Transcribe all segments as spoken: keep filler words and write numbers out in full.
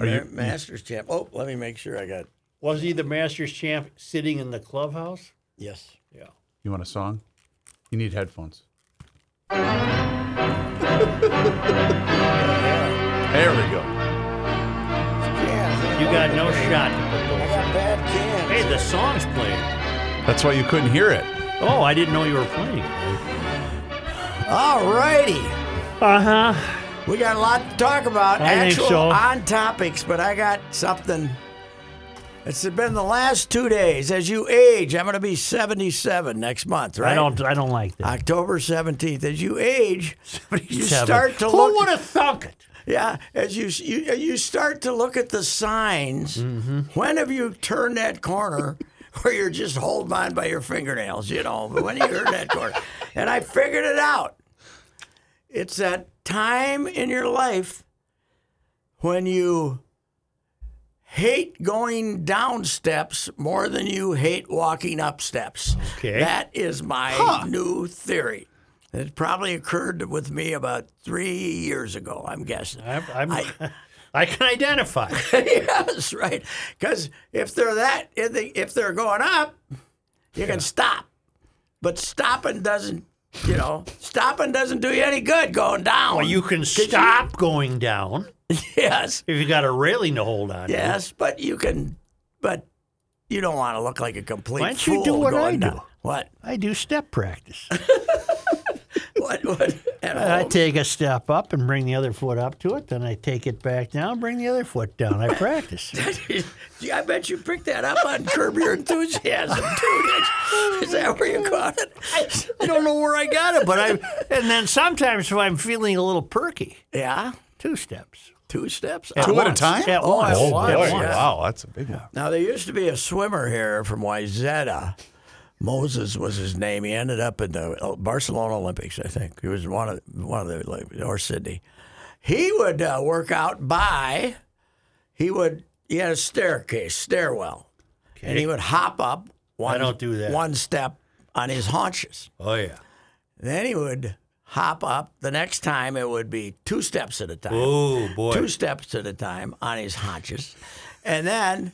Are you Masters champ? Oh, let me make sure I got. Was he the Masters champ sitting in the clubhouse? Yes. Yeah. You want a song? You need headphones. There we go. You got no shot to put those in. Bad chance. Hey, the song's playing. That's why you couldn't hear it. Oh, I didn't know you were playing. All righty. Uh huh. We got a lot to talk about, I actual so. on topics, but I got something. It's been the last two days. As you age, I'm going to be seventy-seven next month, right? I don't I don't like that. October seventeenth. As you age, you start to Who look... Who would have thunk it? Yeah, as you, you, you start to look at the signs. Mm-hmm. When have you turned that corner where you're just holding on by your fingernails, you know? When you turn that corner. And I figured it out. It's that time in your life when you hate going down steps more than you hate walking up steps. Okay. That is my huh. new theory. It probably occurred with me about three years ago, I'm guessing. I'm, I'm, I, I can identify. Yes, right. Because if they're that, if they're going up, you yeah. can stop. But stopping doesn't. You know, stopping doesn't do you any good going down. Well, you can stop you... going down. Yes. If you got a railing to hold on yes, to. Yes, but you can, but you don't want to look like a complete fool. Why don't you do what I down. do? What? I do step practice. what? What? I take a step up and bring the other foot up to it. Then I take it back down, bring the other foot down. I practice. I bet you picked that up on Curb Your Enthusiasm, too. Is that where you caught it? I don't know where I got it, but I. And then sometimes if I'm feeling a little perky, yeah, two steps. Two steps? At two once. At a time? At oh, once. Oh, boy. Yeah. Wow, that's a big one. Now, there used to be a swimmer here from Wayzata. Moses was his name. He ended up in the Barcelona Olympics, I think. He was one of the, one of the like, or Sydney. He would uh, work out by. He would. He had a staircase, stairwell, okay. and he would hop up. One, I don't do that. One step on his haunches. Oh yeah. Then he would hop up. The next time it would be two steps at a time. Oh boy. Two steps at a time on his haunches, and then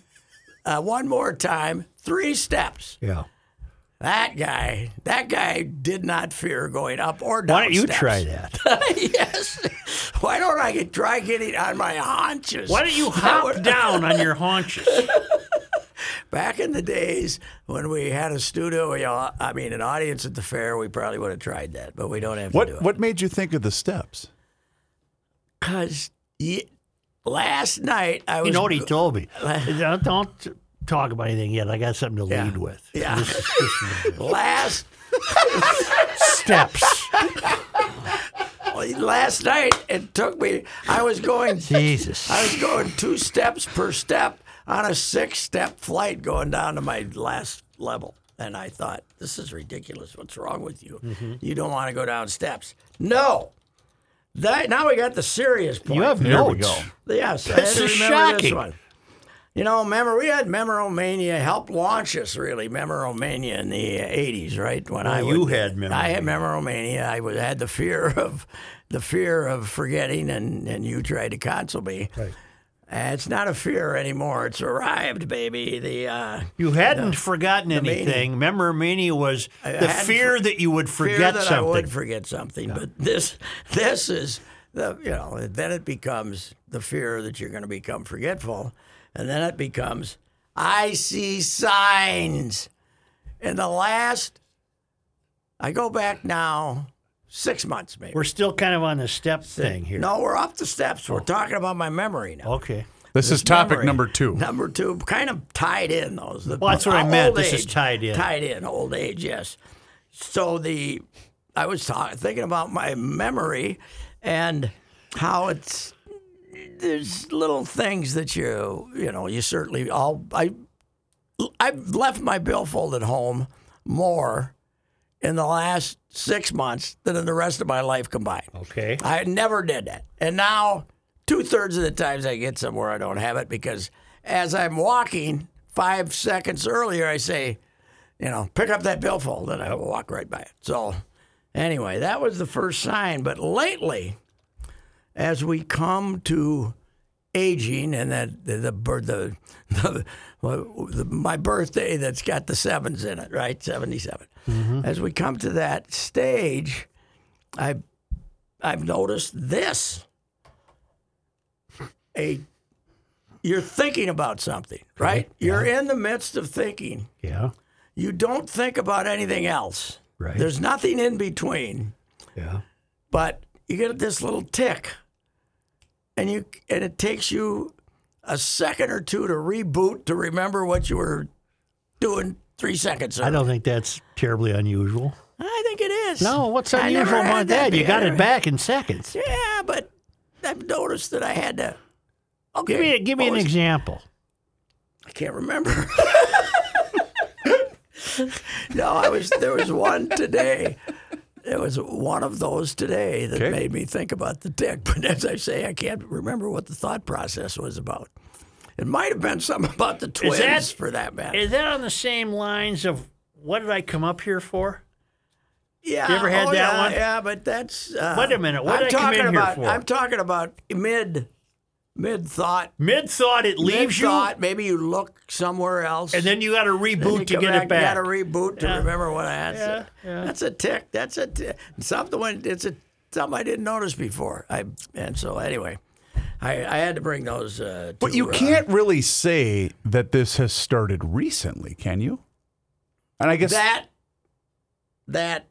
uh, one more time, three steps. Yeah. That guy, that guy did not fear going up or down. Why don't you steps. try that? Yes. Why don't I get, try getting on my haunches? Why don't you hop down on your haunches? Back in the days when we had a studio, we all, I mean, an audience at the fair, we probably would have tried that, but we don't have what, to do it. What made you think of the steps? Because last night I was... You know what he told me? don't... don't talk about anything yet. I got something to yeah. lead with. Yeah. This is, this is last steps. Well, last night it took me. I was going. Jesus. I was going two steps per step on a six-step flight going down to my last level, and I thought, this is ridiculous. What's wrong with you? Mm-hmm. You don't want to go down steps. No. That now we got the serious point. You have notes. Here we go. Yes. This is shocking. This one. You know, remember, we had Memoromania help launch us, really, Memoromania in the eighties, right? When well, I would, you had Memoromania. I had Memoromania. I was, had the fear of the fear of forgetting, and, and you tried to console me. Right. Uh, it's not a fear anymore. It's arrived, baby. The uh, You hadn't the, forgotten the anything. Mania. Memoromania was the fear for, that you would forget fear that something. I would forget something, yeah. but this this is, the you know, then it becomes the fear that you're going to become forgetful. And then it becomes, I see signs. In the last, I go back now, six months maybe. We're still kind of on the step so, thing here. No, we're off the steps. We're oh. talking about my memory now. Okay. This, this is topic memory, number two. Number two, kind of tied in, though. The, well, that's what I meant. This age, is tied in. Tied in, old age, yes. So the, I was talk, thinking about my memory and how it's, there's little things that you, you know, you certainly all, I, I've left my billfold at home more in the last six months than in the rest of my life combined. Okay. I never did that. And now two-thirds of the times I get somewhere, I don't have it because as I'm walking five seconds earlier, I say, you know, pick up that billfold and I walk right by it. So anyway, that was the first sign. But lately... As we come to aging, and that the the, the, the, the my birthday that's got the sevens in it, right? seventy-seven. Mm-hmm. As we come to that stage, I I've noticed this. A You're thinking about something, right? right. You're yeah. in the midst of thinking. Yeah. You don't think about anything else. Right. There's nothing in between. Yeah. But you get this little tick, and you and it takes you a second or two to reboot to remember what you were doing three seconds earlier. I don't think that's terribly unusual. I think it is. No, what's unusual about that? that? You got it back in seconds. Yeah, but I've noticed that I had to. Okay. Give me, give me an example. I can't remember. No, I was there was one today. There was one of those today that okay. made me think about the tick. But as I say, I can't remember what the thought process was about. It might have been something about the twins, that, for that matter. Is that on the same lines of what did I come up here for? Yeah. You ever had oh, that yeah, one? Yeah, but that's... Uh, Wait a minute. What I'm did I come in about, here for? I'm talking about mid... Mid-thought. Mid-thought, it leaves you. Mid-thought, maybe you look somewhere else. And then you got to reboot to get back, it back. You got to reboot to yeah. remember what I had. Yeah, yeah. That's a tick. That's a tick. Something, it's a, something I didn't notice before. I And so, anyway, I, I had to bring those uh, to, But you can't uh, really say that this has started recently, can you? And I guess... That, that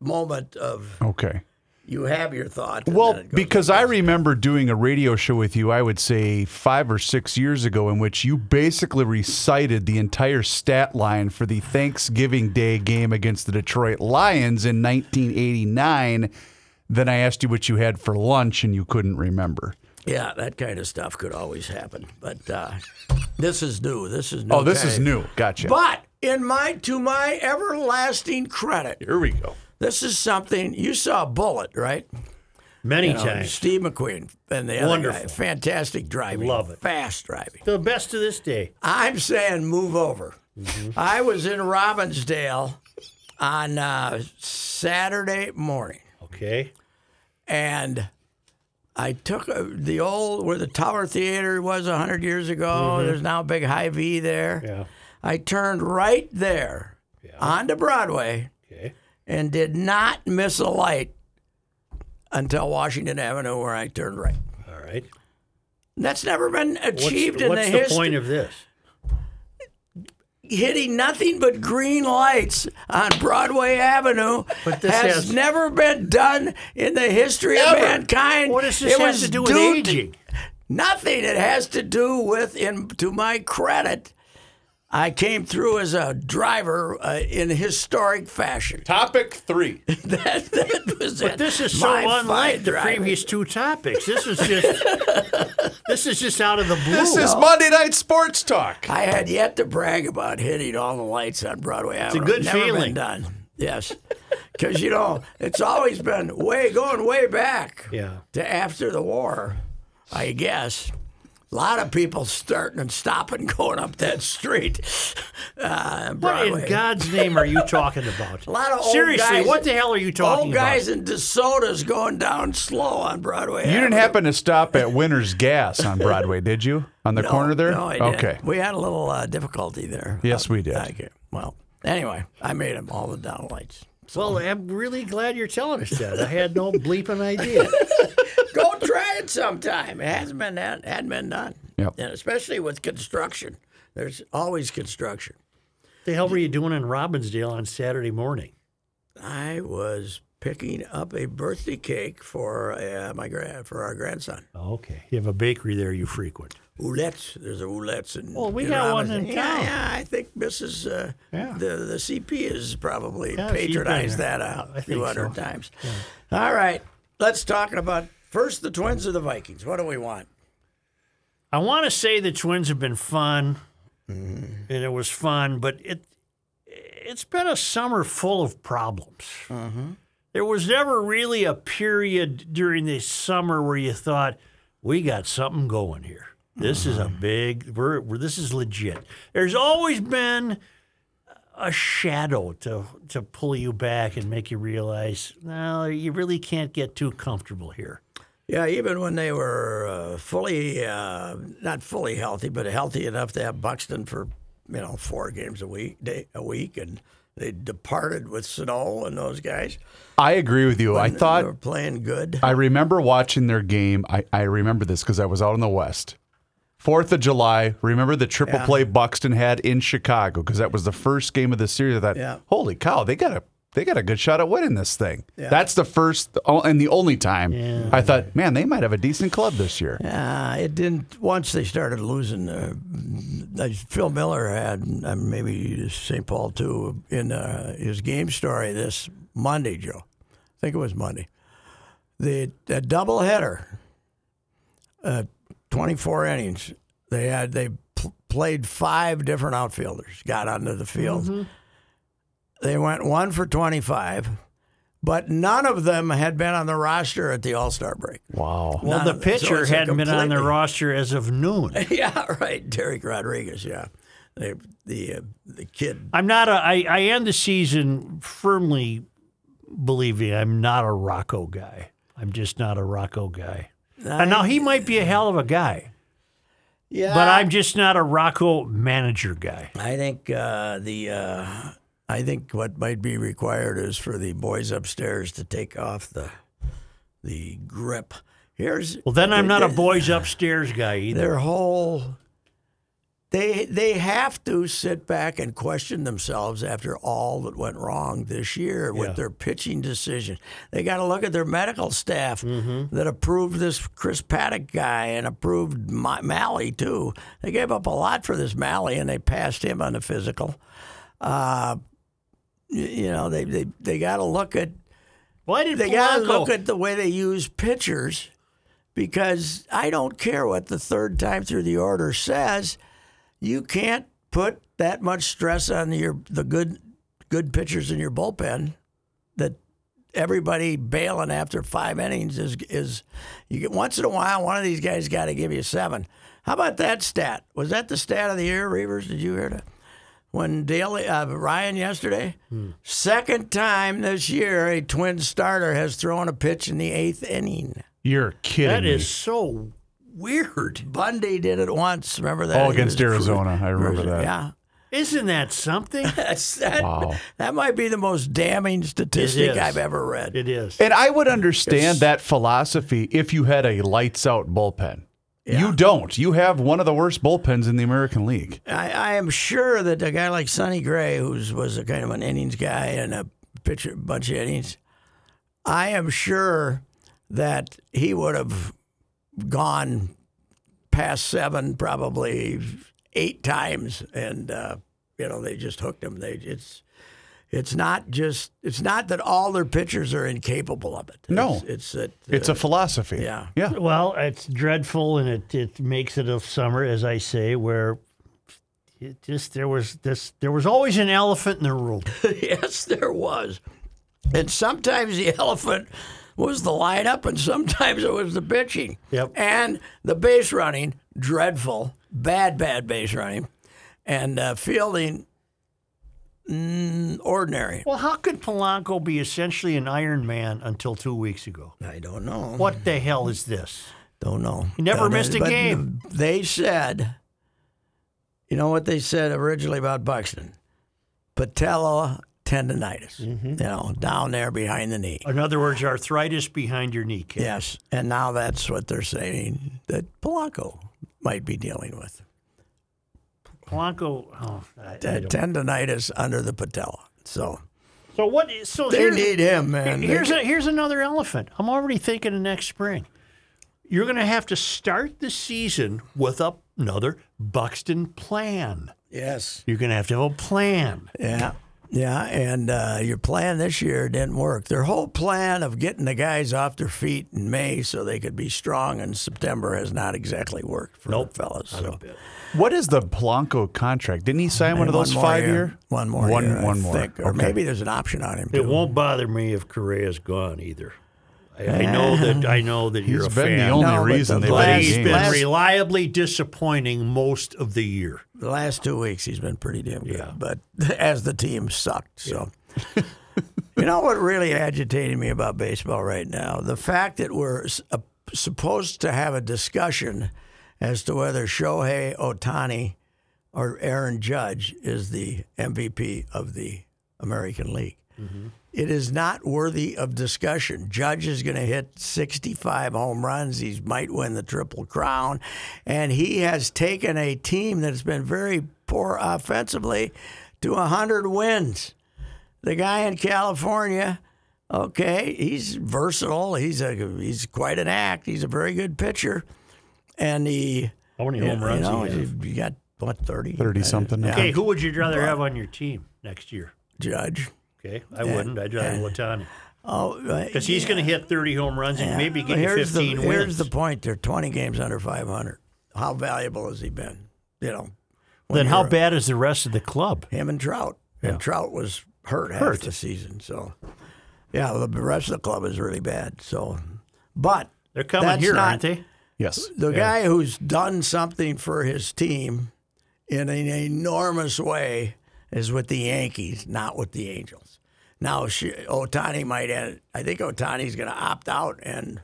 moment of... Okay. You have your thought. Well, because I remember doing a radio show with you, I would say five or six years ago, in which you basically recited the entire stat line for the Thanksgiving Day game against the Detroit Lions in nineteen eighty-nine. Then I asked you what you had for lunch, and you couldn't remember. Yeah, that kind of stuff could always happen. But uh, this is new. This is new. Oh, this is new. Gotcha. But in my to my everlasting credit. Here we go. This is something, you saw Bullitt, right? Many you know, times. Steve McQueen and the Wonderful. other guy. Fantastic driving. Love it. Fast driving. The best to this day. I'm saying move over. Mm-hmm. I was in Robbinsdale on uh, Saturday morning. Okay. And I took uh, the old, where the Tower Theater was one hundred years ago. Mm-hmm. There's now a big Hy-Vee there. Yeah. I turned right there yeah. onto Broadway. Okay. And did not miss a light until Washington Avenue, where I turned right. All right. And that's never been achieved what's, in what's the history. What's the point of this? Hitting nothing but green lights on Broadway Avenue but this has, has never been done in the history ever. of mankind. What does this it have to do with aging? To, nothing. It has to do with, in, to my credit... I came through as a driver uh, in historic fashion. Topic three. that, that was but it. This is so My unlike the driving. previous two topics. This is just this is just out of the blue. This is Monday Night Sports Talk. I had yet to brag about hitting all the lights on Broadway Avenue. It's a good Never feeling. Been done. Yes, because you know it's always been way going way back. Yeah. To after the war, I guess. A lot of people starting and stopping going up that street. Uh, what in God's name are you talking about? A lot of old Seriously, guys. Seriously, what the hell are you talking about? Old guys about? in DeSoto's going down slow on Broadway. You Avenue. didn't happen to stop at Winner's Gas on Broadway, did you? On the no, corner there? No, I didn't. Okay. We had a little uh, difficulty there. Yes, we did. Okay. Well, anyway, I made them all the down lights. So. Well, I'm really glad you're telling us that. I had no bleeping idea. Go try it sometime. It hasn't been that, hadn't been done. Yep. And especially with construction. There's always construction. The hell were you doing in Robbinsdale on Saturday morning? I was picking up a birthday cake for uh, my grand for our grandson. Oh, okay. You have a bakery there you frequent. Oulettes. There's a Oulettes in Well, we in got Robbinsdale. one in town. Yeah, yeah, I think Missus Uh, yeah. the, the C P has probably yeah, patronized that out a few hundred so. times. Yeah. All right. Let's talk about... First, the Twins or the Vikings? What do we want? I want to say the Twins have been fun, mm-hmm. and it was fun, but it, it's been a summer full of problems. Mm-hmm. There was never really a period during the summer where you thought, we got something going here. This mm-hmm. is a big, we're, we're, this is legit. There's always been a shadow to to pull you back and make you realize, no, you really can't get too comfortable here. Yeah, even when they were uh, fully, uh, not fully healthy, but healthy enough to have Buxton for, you know, four games a week, day, a week, and they departed with Sano and those guys. I agree with you. When I thought they were playing good. I remember watching their game. I, I remember this because I was out in the West. Fourth of July, remember the triple yeah. play Buxton had in Chicago, because that was the first game of the series. I thought, yeah. holy cow, they got a they got a good shot at winning this thing. Yeah. That's the first and the only time yeah. I thought, man, they might have a decent club this year. Yeah, it didn't. Once they started losing, uh, Phil Miller had uh, maybe Saint Paul too in uh, his game story this Monday, Joe. I think it was Monday. The, the doubleheader. Uh, twenty-four innings. They had they pl- played five different outfielders, got onto the field. Mm-hmm. They went one for twenty-five, but none of them had been on the roster at the All-Star break. Wow. Well, none the pitcher so hadn't completely... been on the roster as of noon. yeah, right. Derek Rodriguez, yeah. They, the uh, the kid. I'm not a, I, I end the season firmly believing I'm not a Rocco guy. I'm just not a Rocco guy. I, now, he might be a hell of a guy, yeah, but I'm just not a Rocco manager guy. I think uh, the uh, I think what might be required is for the boys upstairs to take off the the grip. Here's well, then I'm not a boys upstairs guy either. Their whole they they have to sit back and question themselves after all that went wrong this year with yeah. their pitching decision. They got to look at their medical staff mm-hmm. that approved this Chris Paddack guy and approved Ma- Malley too. They gave up a lot for this Malley and they passed him on the physical. Uh, you, you know they they, they got to look at why did they got to look at the way they use pitchers, because I don't care what the third time through the order says. You can't put that much stress on your the good good pitchers in your bullpen that everybody bailing after five innings is is you get once in a while one of these guys got to give you seven. How about that stat? Was that the stat of the year, Reavers? Did you hear that? When Dale uh, Ryan yesterday, hmm. second time this year a twin starter has thrown a pitch in the eighth inning. You're kidding. That me. Is so. Weird. Bundy did it once. Remember that? Oh, against Arizona. True. I remember that. Yeah. Isn't that something? that, wow. That might be the most damning statistic I've ever read. It is. And I would understand it's, that philosophy if you had a lights-out bullpen. Yeah. You don't. You have one of the worst bullpens in the American League. I, I am sure that a guy like Sonny Gray, who was a kind of an innings guy and a pitcher, bunch of innings, I am sure that he would have... gone past seven, probably eight times, and uh, you know they just hooked him. They it's it's not just it's not that all their pitchers are incapable of it. No, it's it's, that, uh, it's a philosophy. Yeah, yeah. Well, it's dreadful, and it it makes it a summer, as I say, where it just there was this there was always an elephant in the room. Yes, there was, and sometimes the elephant. Was the lineup, and sometimes it was the pitching. Yep. And the base running, dreadful, bad, bad base running. And uh, fielding, mm, ordinary. Well, how could Polanco be essentially an Iron Man until two weeks ago? I don't know. What the hell is this? Don't know. He never don't missed know. a but game. They said, you know what they said originally about Buxton? Patella. Tendinitis, mm-hmm. you know, down there behind the knee. In other words, arthritis behind your kneecap. Yes, and now that's what they're saying that Polanco might be dealing with. Polanco, oh, I, I tendinitis under the patella. So, so what? So they need him, man. Here's a, here's another elephant. I'm already thinking of next spring. You're going to have to start the season with a, another Buxton plan. Yes, you're going to have to have a plan. Yeah. Yeah, and uh, your plan this year didn't work. Their whole plan of getting the guys off their feet in May so they could be strong in September has not exactly worked for nope, the fellas. So. What is the Polanco contract? Didn't he sign one of those one five-year? Year? One more one, year, one I more. Think. Or okay. Maybe there's an option on him, too. It won't bother me if Correa's gone either. I, uh, I know that I know that you're a fan. He's been the only no, reason they've been He's been reliably disappointing most of the year. The last two weeks he's been pretty damn good, yeah. but as the team sucked. So, yeah. You know what really agitated me about baseball right now? The fact that we're supposed to have a discussion as to whether Shohei Ohtani or Aaron Judge is the M V P of the American League. Mm-hmm. It is not worthy of discussion. Judge is going to hit sixty-five home runs. He might win the Triple Crown. And he has taken a team that's been very poor offensively to one hundred wins. The guy in California, okay, he's versatile. He's a he's quite an act. He's a very good pitcher. And he... How many home runs do you have? You got, what, thirty? thirty-something. Yeah. Okay, who would you rather have on your team next year? Judge. Okay, I and, wouldn't. I'd rather Ohtani. Oh, because he's yeah. going to hit thirty home runs and yeah. maybe get well, fifteen the, wins. Here's the point. They're twenty games under five hundred. How valuable has he been? You know. Then how bad is the rest of the club? Him and Trout. Yeah. And Trout was hurt, hurt half the season. So, yeah, the rest of the club is really bad. So, but they're coming here, not, aren't they? Yes. The yeah. guy who's done something for his team in an enormous way is with the Yankees, not with the Angels. Now, she, Ohtani might end. I think Ohtani's going to opt out and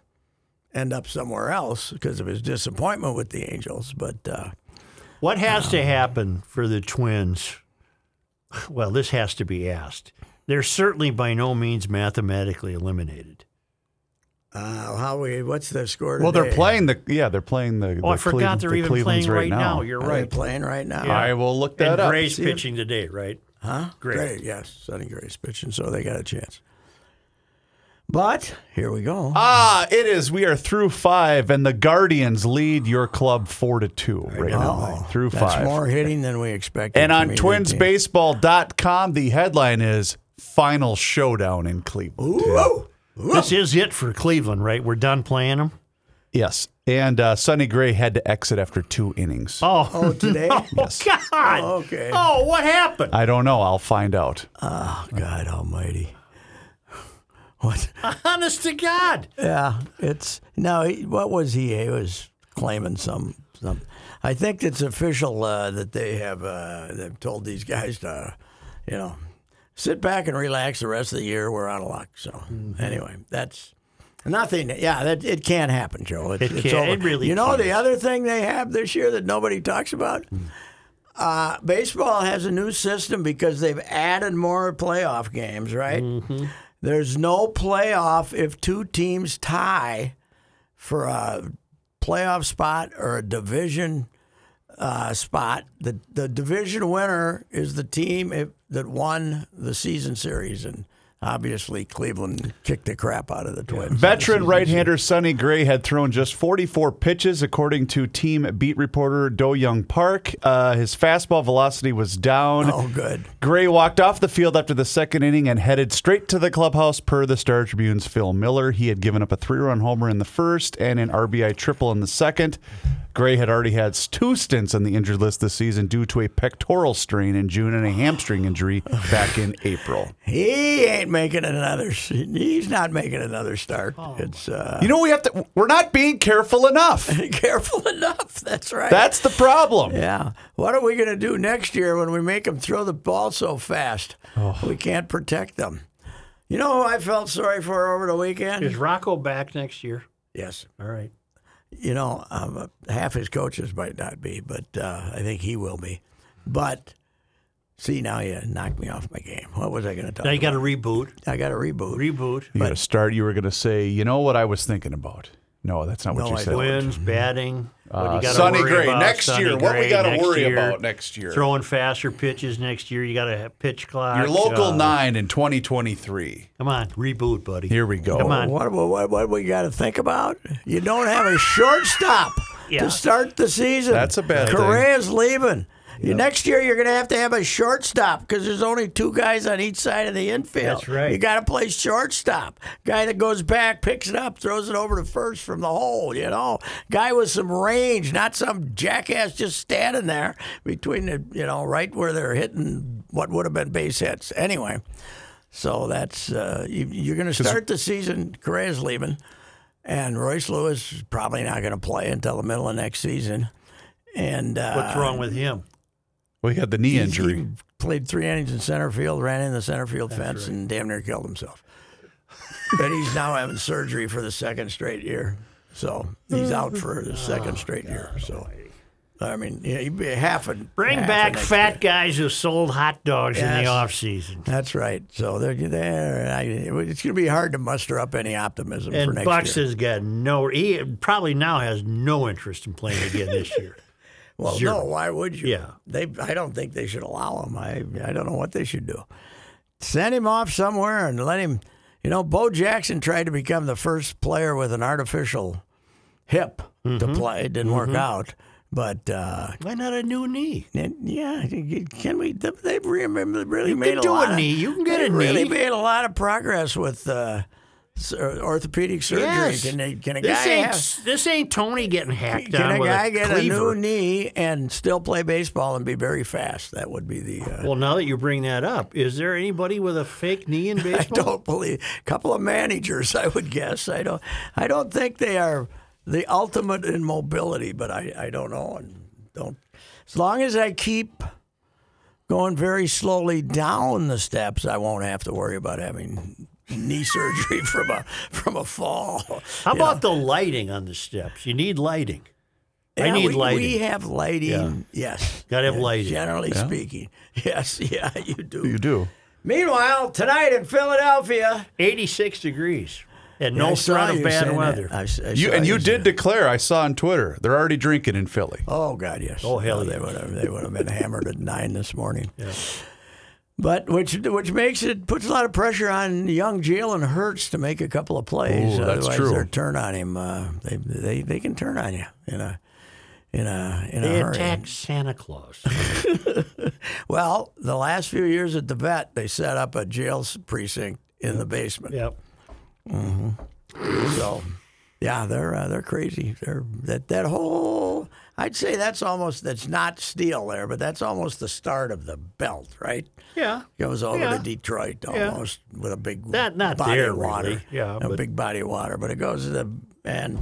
end up somewhere else because of his disappointment with the Angels. But uh, what has um, to happen for the Twins? Well, this has to be asked. They're certainly by no means mathematically eliminated. Uh, how we? What's the score today? Well, they're playing the yeah, they're playing the. Oh, the I forgot Cleveland, they're the even Cleveland's playing right now. now. You're right, they're playing right now. Yeah. I will look that and up. Gray's pitching it? today, right? Huh? Gray. Gray, yes, Sonny Gray's pitching, so they got a chance. But here we go. Ah, it is. We are through five, and the Guardians lead your club four to two right now. Oh, through that's five, more hitting than we expected. And on twins baseball dot com, the headline is "Final Showdown in Cleveland." Ooh. Whoa. This is it for Cleveland, right? We're done playing them? Yes. And uh, Sonny Gray had to exit after two innings. Oh, oh today? Oh, yes. God. Oh, okay. Oh, what happened? I don't know. I'll find out. Oh, God almighty. What? Honest to God. Yeah. It's no, what was he? He was claiming some. some I think it's official uh, that they have uh, they've told these guys to, you know, sit back and relax the rest of the year. We're out of luck. So, mm-hmm. anyway, that's nothing. Yeah, that, it can't happen, Joe. It's, it, it's over. It really You know, can't. The other thing they have this year that nobody talks about? Mm. Uh, baseball has a new system because they've added more playoff games, right? Mm-hmm. There's no playoff if two teams tie for a playoff spot or a division Uh, spot. The the division winner is the team it, that won the season series, and obviously Cleveland kicked the crap out of the Twins. Yeah. Veteran right-hander Sonny Gray had thrown just forty-four pitches, according to team beat reporter Do Young Park. Uh, his fastball velocity was down. Oh, good. Gray walked off the field after the second inning and headed straight to the clubhouse per the Star Tribune's Phil Miller. He had given up a three-run homer in the first and an R B I triple in the second. Gray had already had two stints on the injured list this season due to a pectoral strain in June and a hamstring injury back in April. He ain't making another. He's not making another start. Oh. It's uh, you know we have to. We're not being careful enough. Careful enough. That's right. That's the problem. Yeah. What are we going to do next year when we make them throw the ball so fast? Oh. We can't protect them. You know who I felt sorry for over the weekend? Is Rocco back next year? Yes. All right. You know, um, half his coaches might not be, but uh, I think he will be. But, see, now you knocked me off my game. What was I going to talk about? Now you got to reboot. I got to reboot. Reboot. You got to start. You were going to say, you know what I was thinking about. No, that's not what no, you said. Twins, batting. Uh, Sonny Gray, next year. What we got to worry about next year. Throwing faster pitches next year. You got to have pitch clock. Your local uh, nine in twenty twenty-three. Come on, reboot, buddy. Here we go. Come on. What, what, what we got to think about? You don't have a shortstop yeah. to start the season. That's a bad thing. Correa's leaving. Yep. Next year, you're going to have to have a shortstop because there's only two guys on each side of the infield. That's right. You got to play shortstop. Guy that goes back, picks it up, throws it over to first from the hole, you know. Guy with some range, not some jackass just standing there between the, you know, right where they're hitting what would have been base hits. Anyway, so that's, uh, you, you're going to start the season, Correa's leaving, and Royce Lewis is probably not going to play until the middle of next season. And uh, what's wrong with him? Well, he had the knee he, injury. He played three innings in center field, ran in the center field That's fence, right. and damn near killed himself. But he's now having surgery for the second straight year. So he's out for the second oh, straight God. year. So, I mean, yeah, he'd be half a bring half back fat year. guys who sold hot dogs yes. in the off season. That's right. So they're there. I, it's going to be hard to muster up any optimism and for next Bucks year. And Bucks has got no. He probably now has no interest in playing again this year. Well, Zero. no. Why would you? Yeah. They. I don't think they should allow him. I. I don't know what they should do. Send him off somewhere and let him. You know, Bo Jackson tried to become the first player with an artificial hip mm-hmm. to play. It didn't mm-hmm. work out. But uh, why not a new knee? And, yeah, can we? They've really you made a lot. You can do a knee. Of, you can get a really knee. Really made a lot of progress with uh, orthopedic surgery. Yes. Can, they, can a this guy ain't, have, this ain't Tony getting hacked can on a with guy a get cleaver. a new knee and still play baseball and be very fast? That would be the. Uh, well, now that you bring that up, is there anybody with a fake knee in baseball? I don't believe. A couple of managers, I would guess. I don't. I don't think they are. The ultimate in mobility, but I, I don't know. And don't as long as I keep going very slowly down the steps, I won't have to worry about having knee surgery from a from a fall. How you about know? the lighting on the steps? You need lighting. Yeah, I need we, lighting. We have lighting. Yeah. Yes, gotta have yeah, lighting. Generally yeah. speaking, yes, yeah, you do. You do. Meanwhile, tonight in Philadelphia, eighty-six degrees. And no yeah, threat of bad weather. I, I you, and you, you did declare, I saw on Twitter, they're already drinking in Philly. Oh, God, yes. Oh, hell, no, they would have They would have been hammered at nine this morning. Yeah. But which which makes it, puts a lot of pressure on young Jalen Hurts to make a couple of plays. Ooh, that's Otherwise, true. They'll turn on him. Uh, they, they they can turn on you in a, in a, in they a hurry. They attacked Santa Claus. Well, the last few years at the vet, they set up a jail precinct in yep. the basement. Yep. Mm-hmm. So, yeah, they're uh, they're crazy. They're that that whole. I'd say that's almost that's not steel there, but that's almost the start of the belt, right? Yeah, goes over yeah. to Detroit almost yeah. with a big not, not body there, of water, really. yeah, a but... big body of water. But it goes to the and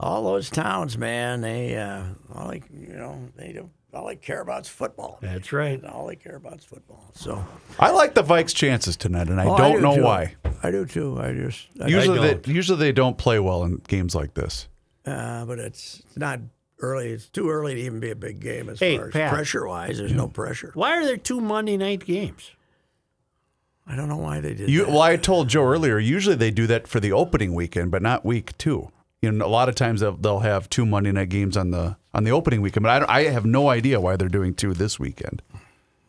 all those towns, man. They uh, all they you know they don't. All they care about is football. That's right. All they care about is football. So I like the Vikes' chances tonight, and I oh, don't I do know too. why. I do too. I just I usually I don't. They, usually they don't play well in games like this. Uh, but it's not early. It's too early to even be a big game as hey, far as Pat, pressure wise. There's yeah. no pressure. Why are there two Monday night games? I don't know why they did. You, that. Well, I told Joe earlier. Usually they do that for the opening weekend, but not week two. You know, a lot of times they'll, they'll have two Monday night games on the on the opening weekend, but I, don't, I have no idea why they're doing two this weekend.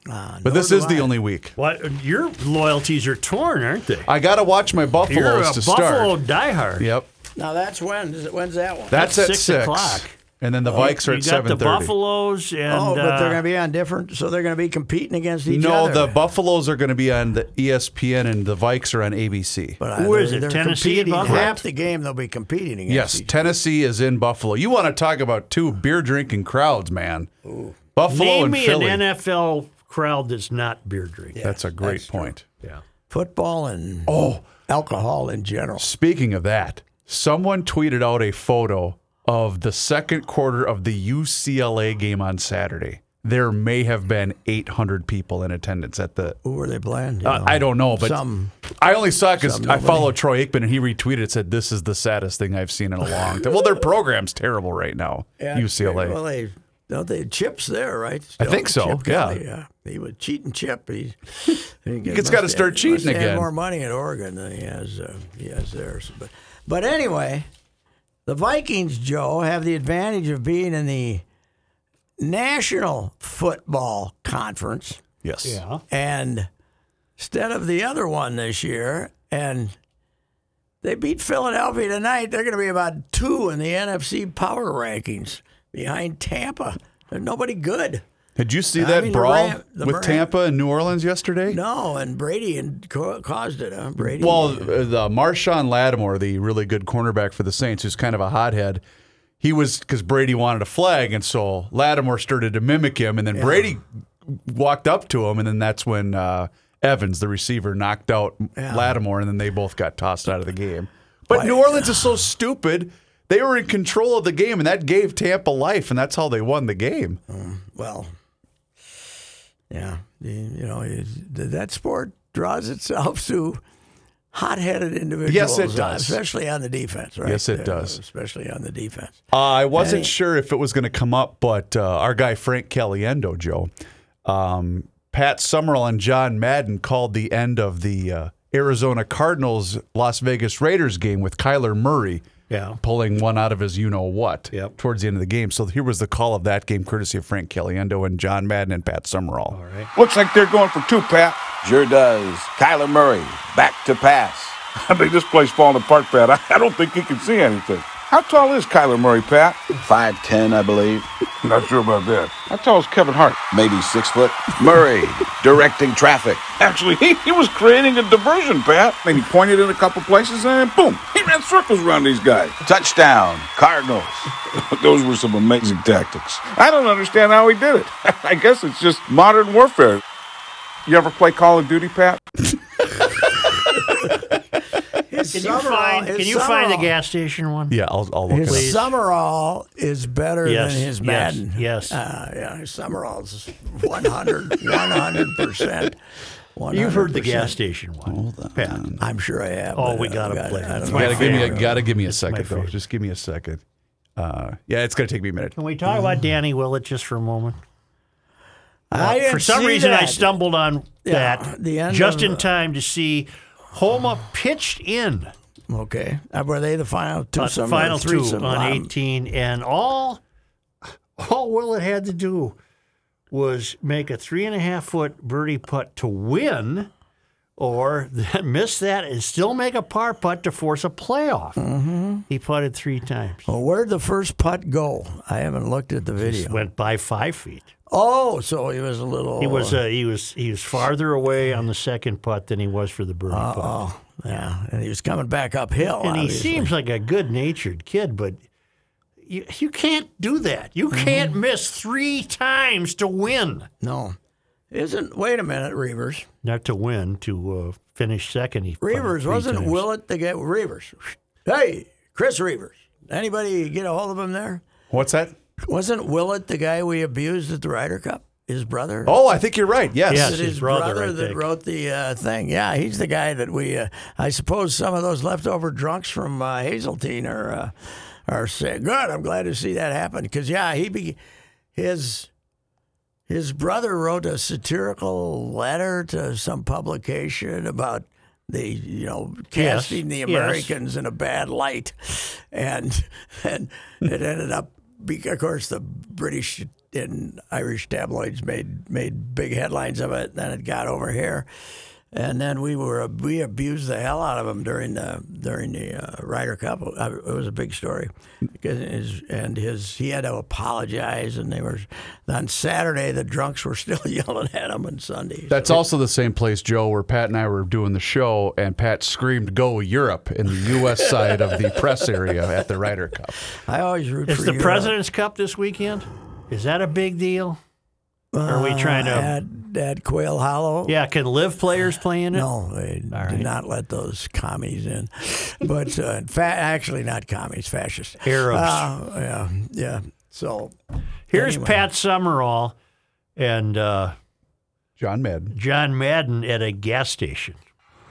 Uh, but this is I. the only week. What your loyalties are torn, aren't they? I got to watch my Buffaloes You're a to Buffalo start. Buffalo diehard. Yep. Now that's when. Is it, when's that one? That's, that's at six, six o'clock. And then the well, Vikes are at seven thirty. You got the Buffaloes and oh, but they're going to be on different. So they're going to be competing against each no, other. No, the Buffaloes are going to be on the E S P N, and the Vikes are on A B C. But who is it? Tennessee and Buffalo. Half the game they'll be competing against. Yes, each Tennessee other. is in Buffalo. You want to talk about two beer drinking crowds, man? Ooh. Buffalo Name and me Philly. An N F L crowd that's not beer drinking. Yes, that's a great that's point. True. Yeah, football and oh, alcohol in general. Speaking of that, someone tweeted out a photo of the second quarter of the U C L A game on Saturday. There may have been eight hundred people in attendance at the... Who were they playing? Uh, I don't know, but some, I only saw it because I followed Troy Aikman, and he retweeted it, said, this is the saddest thing I've seen in a long time. Well, their program's terrible right now, yeah, U C L A. Well, they... Don't they? Chip's there, right? Still. I think so. Chip yeah, Kelly, uh, he was cheating. Chip, he's he's got to start cheating again. He has more money in Oregon than he has. Uh, he has there, so, but but anyway, the Vikings, Joe, have the advantage of being in the National Football Conference. Yes. Yeah. And instead of the other one this year, and they beat Philadelphia tonight, they're going to be about two in the N F C power rankings. Behind Tampa. There's nobody good. Did you see that I mean, brawl the Ram, the with Ram, Tampa and New Orleans yesterday? No, and Brady and co- caused it. Huh? Brady. Well, the Marshawn Lattimore, the really good cornerback for the Saints, who's kind of a hothead, he was because Brady wanted a flag, and so Lattimore started to mimic him, and then yeah. Brady walked up to him, and then that's when uh, Evans, the receiver, knocked out yeah. Lattimore, and then they both got tossed out of the game. But Boy, New Orleans uh, is so stupid. They were in control of the game, and that gave Tampa life, and that's how they won the game. Uh, well, yeah, you know, that sport draws itself to hot-headed individuals. Yes, it does. Especially on the defense, right? Yes, it They're, does. Especially on the defense. Uh, I wasn't and, sure if it was going to come up, but uh, our guy Frank Caliendo, Joe, um, Pat Summerall and John Madden called the end of the uh, Arizona Cardinals-Las Vegas Raiders game with Kyler Murray yeah. pulling one out of his you-know-what yep. towards the end of the game. So here was the call of that game, courtesy of Frank Caliendo and John Madden and Pat Summerall. All right. Looks like they're going for two, Pat. Sure does. Kyler Murray, back to pass. I think this play's falling apart, Pat. I don't think he can see anything. How tall is Kyler Murray, Pat? five ten, I believe. Not sure about that. How tall is Kevin Hart? Maybe six foot. Murray, directing traffic. Actually, he, he was creating a diversion, Pat. And he pointed in a couple places, and boom, he ran circles around these guys. Touchdown, Cardinals. Those were some amazing tactics. I don't understand how he did it. I guess it's just modern warfare. You ever play Call of Duty, Pat? Can you find Can you find the gas station one? Yeah, I'll, I'll look it up. Summerall is better yes, than his Madden. Yes, yes. Uh, yeah, Summerall's one hundred, one hundred percent. one hundred percent. You've heard the gas station one. Hold on. Pat. I'm sure I have. Oh, we got to play it. You got to give me a second, though. Just give me a second. Uh, yeah, it's going to take me a minute. Can we talk mm. about Danny Willett just for a moment? Well, for some reason, that. I stumbled on yeah, that just of, in time to see Homa pitched in. Okay. Uh, were they the final two? Uh, the final two on bottom. eighteen. And all, all Willett had to do was make a three-and-a-half-foot birdie putt to win or miss that and still make a par putt to force a playoff. Mm-hmm. He putted three times. Well, where'd the first putt go? I haven't looked at the video. Just went by five feet. Oh, so he was a little. He was uh, he was he was farther away on the second putt than he was for the birdie putt. Oh, yeah, and he was coming back uphill. And obviously. He seems like a good-natured kid, but you you can't do that. You can't mm-hmm. miss three times to win. No, isn't. Wait a minute, Reavers. Not to win, to uh, finish second. He Reavers wasn't times. Willett to get Reavers. Hey, Chris Reavers. Anybody get a hold of him there? What's that? Wasn't Willett the guy we abused at the Ryder Cup? His brother? Oh, I think you're right. Yes, yes his, his brother, brother that wrote the uh, thing. Yeah, he's the guy that we. Uh, I suppose some of those leftover drunks from uh, Hazeltine are uh, are saying, "Good, I'm glad to see that happen." Because yeah, he be his his brother wrote a satirical letter to some publication about the you know casting yes, the Americans yes. in a bad light, and and it ended up. Of course, the British and Irish tabloids made made big headlines of it. Then it got over here, and then we were we abused the hell out of him during the during the uh, Ryder Cup. It was a big story, because his, and his he had to apologize. And they were on Saturday. The drunks were still yelling at him on Sunday. That's so. Also the same place, Joe, where Pat and I were doing the show, and Pat screamed, "Go Europe!" in the U S side of the press area at the Ryder Cup. I always root Is for the Europe. President's Cup this weekend? Is that a big deal? Uh, Are we trying to at, at Quail Hollow? Yeah, can live players play in it? No, they did right. not let those commies in. But uh, fa- actually, not commies, fascists, Arabs. Uh, yeah, yeah. So here's anyway. Pat Summerall and uh, John Madden. John Madden at a gas station.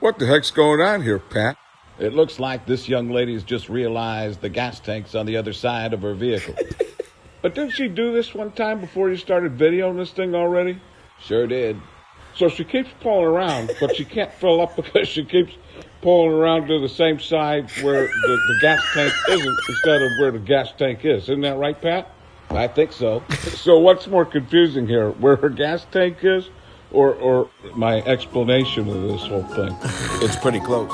What the heck's going on here, Pat? It looks like this young lady's just realized the gas tank's on the other side of her vehicle. But didn't she do this one time before you started videoing this thing already? Sure did. So she keeps pulling around, but she can't fill up because she keeps pulling around to the same side where the, the gas tank isn't instead of where the gas tank is. Isn't that right, Pat? I think so. So what's more confusing here, where her gas tank is or, or my explanation of this whole thing? It's pretty close.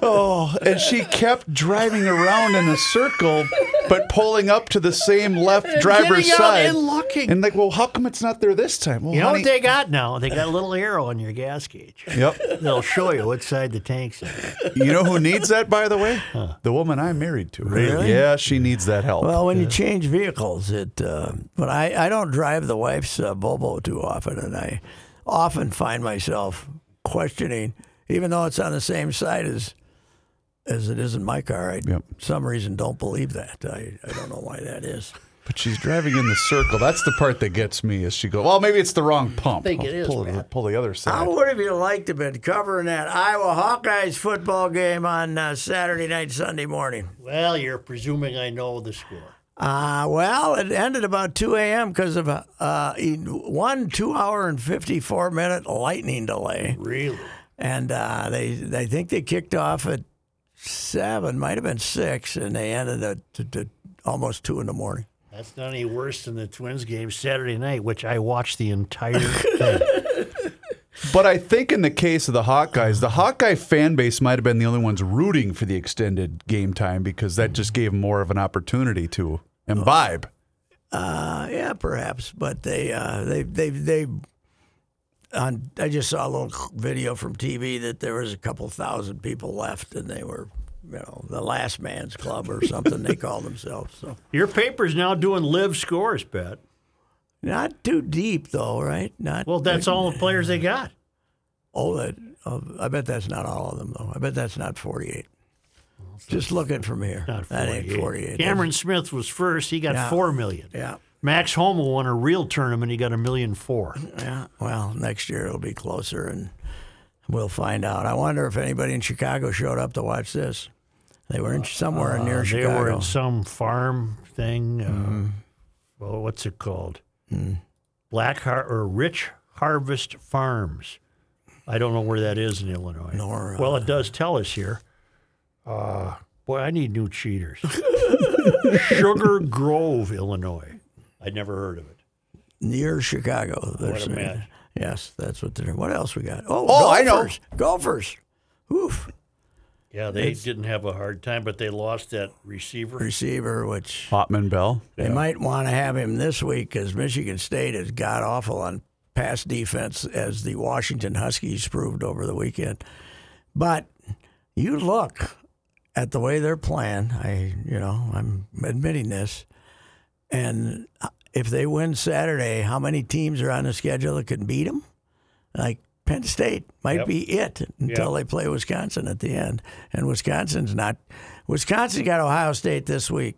Oh, and she kept driving around in a circle, but pulling up to the same left and driver's side and looking. And like, well, how come it's not there this time? Well, you know honey- what they got now? They got a little arrow on your gas gauge. Yep. They'll show you what side the tank's on. You know who needs that, by the way? Huh. The woman I'm married to. Really? Yeah, she needs that help. Well, when yeah. you change vehicles, it. Uh, but I, I don't drive the wife's uh, Volvo too often, and I often find myself questioning. Even though it's on the same side as as it is in my car, I, yep. for some reason, don't believe that. I, I don't know why that is. But she's driving in the circle. That's the part that gets me, is she goes, well, maybe it's the wrong pump. I think I'll it is, pull, man. Pull the other side. I would have you liked to have been covering that Iowa Hawkeyes football game on uh, Saturday night, Sunday morning. Well, you're presuming I know the score. Uh, well, it ended about two a.m. because of a, uh, one two-hour and fifty-four-minute lightning delay. Really? And uh, they, they think they kicked off at seven, might have been six, and they ended at t- t- almost two in the morning. That's not any worse than the Twins game Saturday night, which I watched the entire thing. But I think in the case of the Hawkeyes, the Hawkeye fan base might have been the only ones rooting for the extended game time, because that just gave them more of an opportunity to imbibe. Uh, yeah, perhaps. But they, uh, they, they, they. On, I just saw a little video from T V that there was a couple thousand people left, and they were, you know, the last man's club or something they call themselves. So your paper's now doing live scores, Pat. Not too deep, though, right? Not. Well, that's big, all the players they got. Oh, that, uh, I bet that's not all of them, though. I bet that's not forty-eight. Well, just looking from here. Not forty-eight. That ain't forty-eight. Cameron that's... Smith was first. He got yeah. four million dollars. Yeah. Max Homa won a real tournament. He got a million four. Yeah. Well, next year it'll be closer, and we'll find out. I wonder if anybody in Chicago showed up to watch this. They were in somewhere uh, near they Chicago. They were in some farm thing. Mm-hmm. Uh, well, what's it called? Mm-hmm. Black Har- or Rich Harvest Farms. I don't know where that is in Illinois. Nor, uh, well, it does tell us here. Uh, boy, I need new cheaters. Sugar Grove, Illinois. I'd never heard of it. Near Chicago. What a match. Yes, that's what they're. What else we got? Oh, oh I know. Golfers. Oof. Yeah, they it's, didn't have a hard time, but they lost that receiver. Receiver, which... Hotman Bell. They yeah. might want to have him this week, because Michigan State has got awful on pass defense, as the Washington Huskies proved over the weekend. But you look at the way they're playing. I, you know, I'm admitting this. And if they win Saturday, how many teams are on the schedule that can beat them? Like... Penn State might yep. be it until yep. they play Wisconsin at the end. And Wisconsin's not. Wisconsin got Ohio State this week.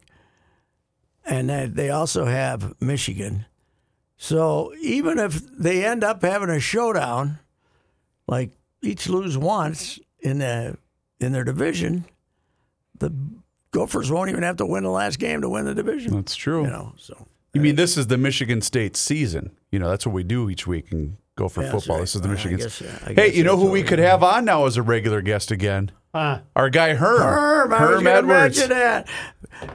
And they also have Michigan. So even if they end up having a showdown, like each lose once in the, in their division, the Gophers won't even have to win the last game to win the division. That's true. You know, so you mean this is the Michigan State season. You know, that's what we do each week and go for yeah, football. Right. This is the well, Michigan. Guess, yeah, hey, you know who we could right. have on now as a regular guest again? Huh? Our guy Herm. Herm, I was going to mention that.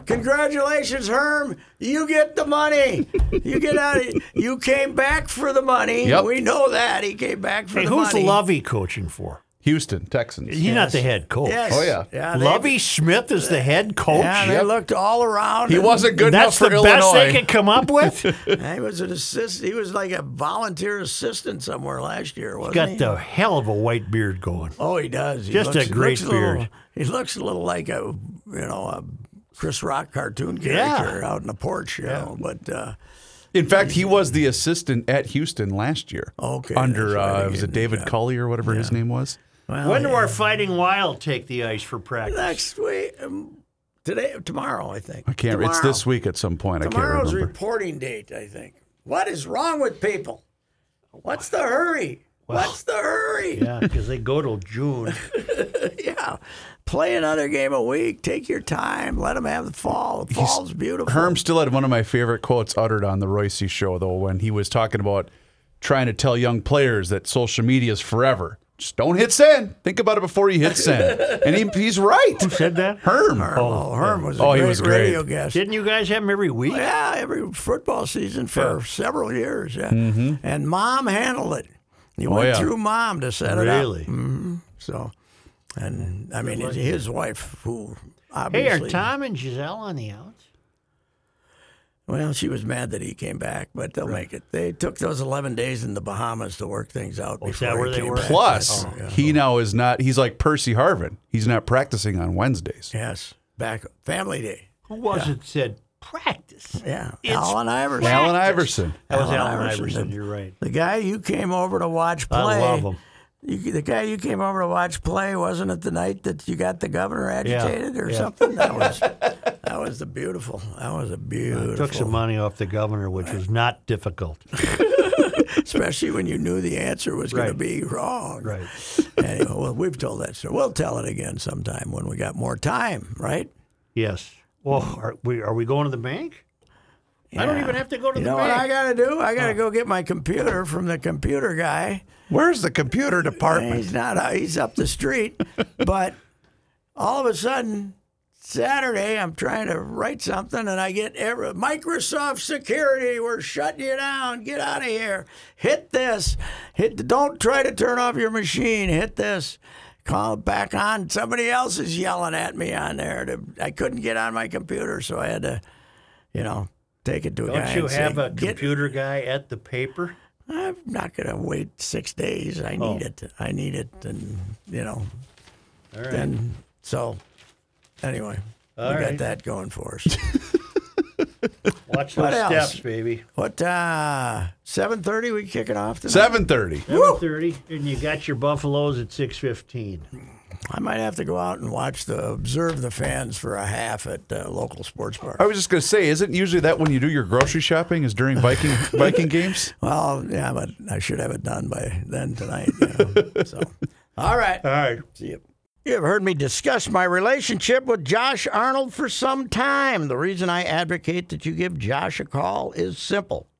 Congratulations, Herm. You get the money. You get out. Of, you came back for the money. Yep. We know that. He came back for hey, the who's money. Who's Lovey coaching for? Houston Texans. He's yes. not the head coach. Yes. Oh, yeah. yeah Lovey Smith is the head coach? Yeah, they yep. looked all around. He wasn't good enough for Illinois. That's the best they could come up with? He was an assist. He was like a volunteer assistant somewhere last year, wasn't he? Got he got the hell of a white beard going. Oh, he does. He Just looks, a great looks beard. A little, he looks a little like a, you know, a Chris Rock cartoon character yeah. out in the porch, you yeah. know, but... Uh, in fact, he was the assistant at Houston last year. Okay. Under, uh, was it David Culley or whatever yeah. his name was? Well, when do yeah. our Fighting Wild take the ice for practice? Next week, um, today, tomorrow, I think. I can't. Tomorrow. It's this week at some point. Tomorrow's I can't remember. Reporting date, I think. What is wrong with people? What's the hurry? Well, What's the hurry? Yeah, because they go till June. yeah, play another game a week. Take your time. Let them have the fall. The fall's He's, beautiful. Herm still had one of my favorite quotes uttered on the Royce show, though, when he was talking about trying to tell young players that social media is forever. Just don't hit send. Think about it before you hit send. And he, he's right. Who said that? Herm. Herm, oh, Herm was a oh, great, was great radio guest. Didn't you guys have him every week? Well, yeah, every football season for yeah. several years. Yeah. Mm-hmm. And Mom handled it. He oh, went yeah. through Mom to set really? it up. Really? Mm-hmm. So, and I mean, it's his wife who obviously... Hey, are Tom and Giselle on the outs? Well, she was mad that he came back, but they'll right. make it. They took those eleven days in the Bahamas to work things out. Oh, is that where they were? Plus, oh, yeah. he now is not, he's like Percy Harvin. He's not practicing on Wednesdays. Yes, back family day. Who was yeah. it said practice? Yeah, it's Allen Iverson. Practice. Allen Iverson. That was Allen Iverson, Iverson. You're right. The guy you came over to watch play. I love him. You, the guy you came over to watch play, wasn't it the night that you got the governor agitated yeah, or yeah. something? That was that was the beautiful. That was a beautiful. I took some money off the governor, which right. was not difficult. Especially when you knew the answer was right. going to be wrong. Right. Anyway, well, we've told that story. We'll tell it again sometime when we got more time, right? Yes. Well, are we are we going to the bank? Yeah. I don't even have to go to you the know bank. What I got to do? I got to oh. go get my computer from the computer guy. Where's the computer department? He's not. He's up the street. But all of a sudden, Saturday, I'm trying to write something, and I get every, Microsoft Security. We're shutting you down. Get out of here. Hit this. Hit. Don't try to turn off your machine. Hit this. Call back on. Somebody else is yelling at me on there. To, I couldn't get on my computer, so I had to, you know, take it to a Don't guy. Don't you have say, a computer guy at the paper? I'm not going to wait six days. I oh. need it. I need it. And, you know, All right. then, so, anyway, All we right. got that going for us. Watch those steps, else? baby. What, uh, seven thirty we kick it off tonight? seven thirty seven thirty and you got your Buffaloes at six fifteen I might have to go out and watch the observe the fans for a half at uh, local sports bar. I was just going to say, isn't usually that when you do your grocery shopping is during Viking Viking games? Well, yeah, but I should have it done by then tonight. You know? So, all right, all right. See you. You have heard me discuss my relationship with Josh Arnold for some time. The reason I advocate that you give Josh a call is simple.